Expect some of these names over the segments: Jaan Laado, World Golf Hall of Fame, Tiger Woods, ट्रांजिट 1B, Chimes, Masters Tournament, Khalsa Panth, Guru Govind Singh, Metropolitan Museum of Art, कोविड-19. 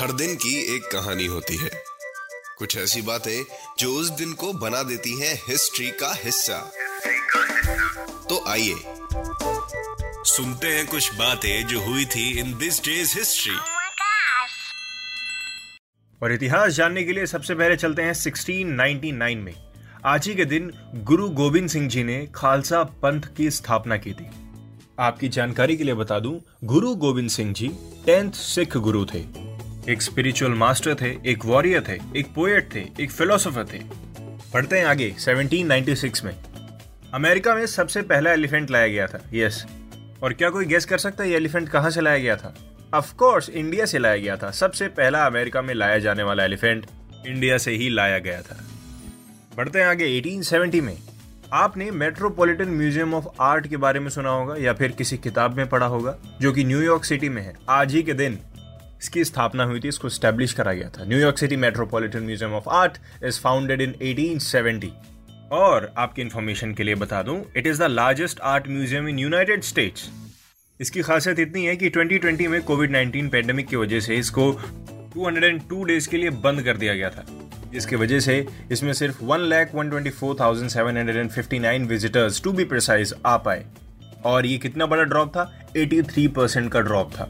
हर दिन की एक कहानी होती है, कुछ ऐसी बातें जो उस दिन को बना देती हैं हिस्ट्री का हिस्सा। तो आइए सुनते हैं कुछ बातें जो हुई थी इन दिस डेज हिस्ट्री। और इतिहास जानने के लिए सबसे पहले चलते हैं 1699 में। आज ही के दिन गुरु गोविंद सिंह जी ने खालसा पंथ की स्थापना की थी। आपकी जानकारी के लिए बता दूं, गुरु गोविंद सिंह जी 10th सिख गुरु थे, एक स्पिरिचुअल मास्टर थे, एक वॉरियर थे, एक पोएट थे, एक फिलोसोफर थे। पढ़ते हैं आगे 1796 में। अमेरिका में सबसे पहला एलिफेंट लाया गया था। यस, और क्या कोई गेस कर सकता है ये एलिफेंट कहां से लाया गया था? ऑफ कोर्स इंडिया से लाया गया था। सबसे पहला अमेरिका में लाया जाने वाला एलिफेंट इंडिया से ही लाया गया था। बढ़ते हैं आगे 1870 में। आपने मेट्रोपॉलिटन म्यूजियम ऑफ आर्ट के बारे में सुना होगा या फिर किसी किताब में पढ़ा होगा, जो कि न्यूयॉर्क सिटी में है। आज ही के दिन इसकी स्थापना हुई थी, इसको एस्टेब्लिश करा गया था। New York city metropolitan museum of art is founded in 1870। और आपकी इन्फॉर्मेशन के लिए बता दूं, it is the largest art museum in United States. इसकी खासियत इतनी है कि 2020 में कोविड-19 पैंडेमिक की वजह से इसको 202 डेज के लिए बंद कर दिया गया था, जिसकी वजह से इसमें सिर्फ 1,124,759 विजिटर्स टू बी प्रिसाइज आ पाए। और ये कितना बड़ा ड्रॉप था? 83% का ड्रॉप था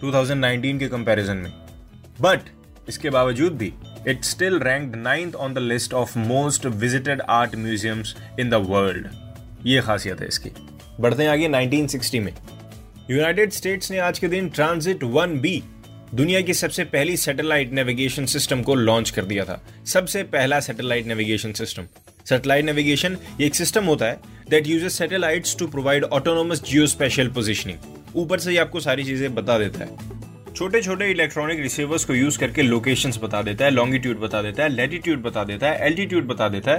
2019 के कंपैरिजन में। बट इसके बावजूद भी it still ranked 9th on the list of most visited art museums in the world. ये खासियत है इसकी। बढ़ते हैं आगे 1960 में। यूनाइटेड स्टेट्स ने आज के दिन ट्रांजिट 1B दुनिया की सबसे पहली सैटेलाइट नेविगेशन सिस्टम को लॉन्च कर दिया था। सबसे पहला satellite navigation system. Satellite navigation ये एक सिस्टम होता है that uses satellites to provide autonomous geospatial positioning. ऊपर से ही आपको सारी चीजें बता देता है, छोटे छोटे इलेक्ट्रॉनिक रिसीवर्स को यूज करके लोकेशंस बता देता है, लॉन्गिट्यूड बता देता है, लैटिट्यूड बता देता है, एल्टीट्यूड बता देता है।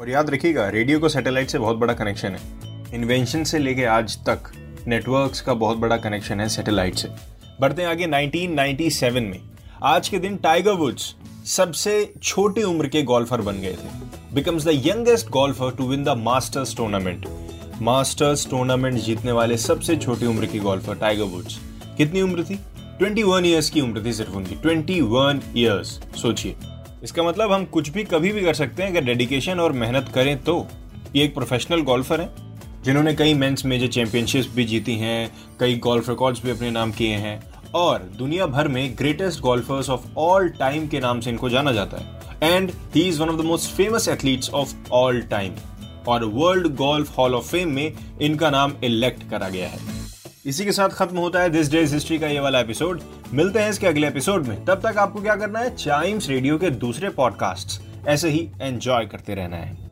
और याद रखिएगा, रेडियो को सैटेलाइट से बहुत बड़ा कनेक्शन है। इन्वेंशन से लेके आज तक नेटवर्क्स का बहुत बड़ा कनेक्शन है सैटेलाइट से। बढ़ते हैं आगे 1997 में। आज के दिन टाइगर वुड्स सबसे छोटी उम्र के गोल्फर बन गए थे। Becomes the youngest golfer to win the Masters tournament. Masters tournament जीतने वाले सबसे छोटी उम्र के गोल्फर टाइगर वुड्स। कितनी उम्र थी? 21 ईयर्स की उम्र थी सिर्फ उनकी। 21 ईयर्स, सोचिए। इसका मतलब हम कुछ भी कभी भी कर सकते हैं अगर डेडिकेशन और मेहनत करें तो। ये एक प्रोफेशनल गोल्फर है जिन्होंने कई मेंस मेजर चैंपियनशिप्स भी जीती हैं, कई गोल्फ रिकॉर्ड्स भी अपने नाम किए हैं और दुनिया भर में greatest golfers of all time के नाम से इनको जाना जाता है। And he is one of the most famous athletes of all time. और world golf hall of fame में इनका नाम इलेक्ट करा गया है। इसी के साथ खत्म होता है दिस डेज हिस्ट्री का ये वाला एपिसोड। मिलते हैं इसके अगले एपिसोड में। तब तक आपको क्या करना है? चाइम्स रेडियो के दूसरे पॉडकास्ट ऐसे ही एंजॉय करते रहना है।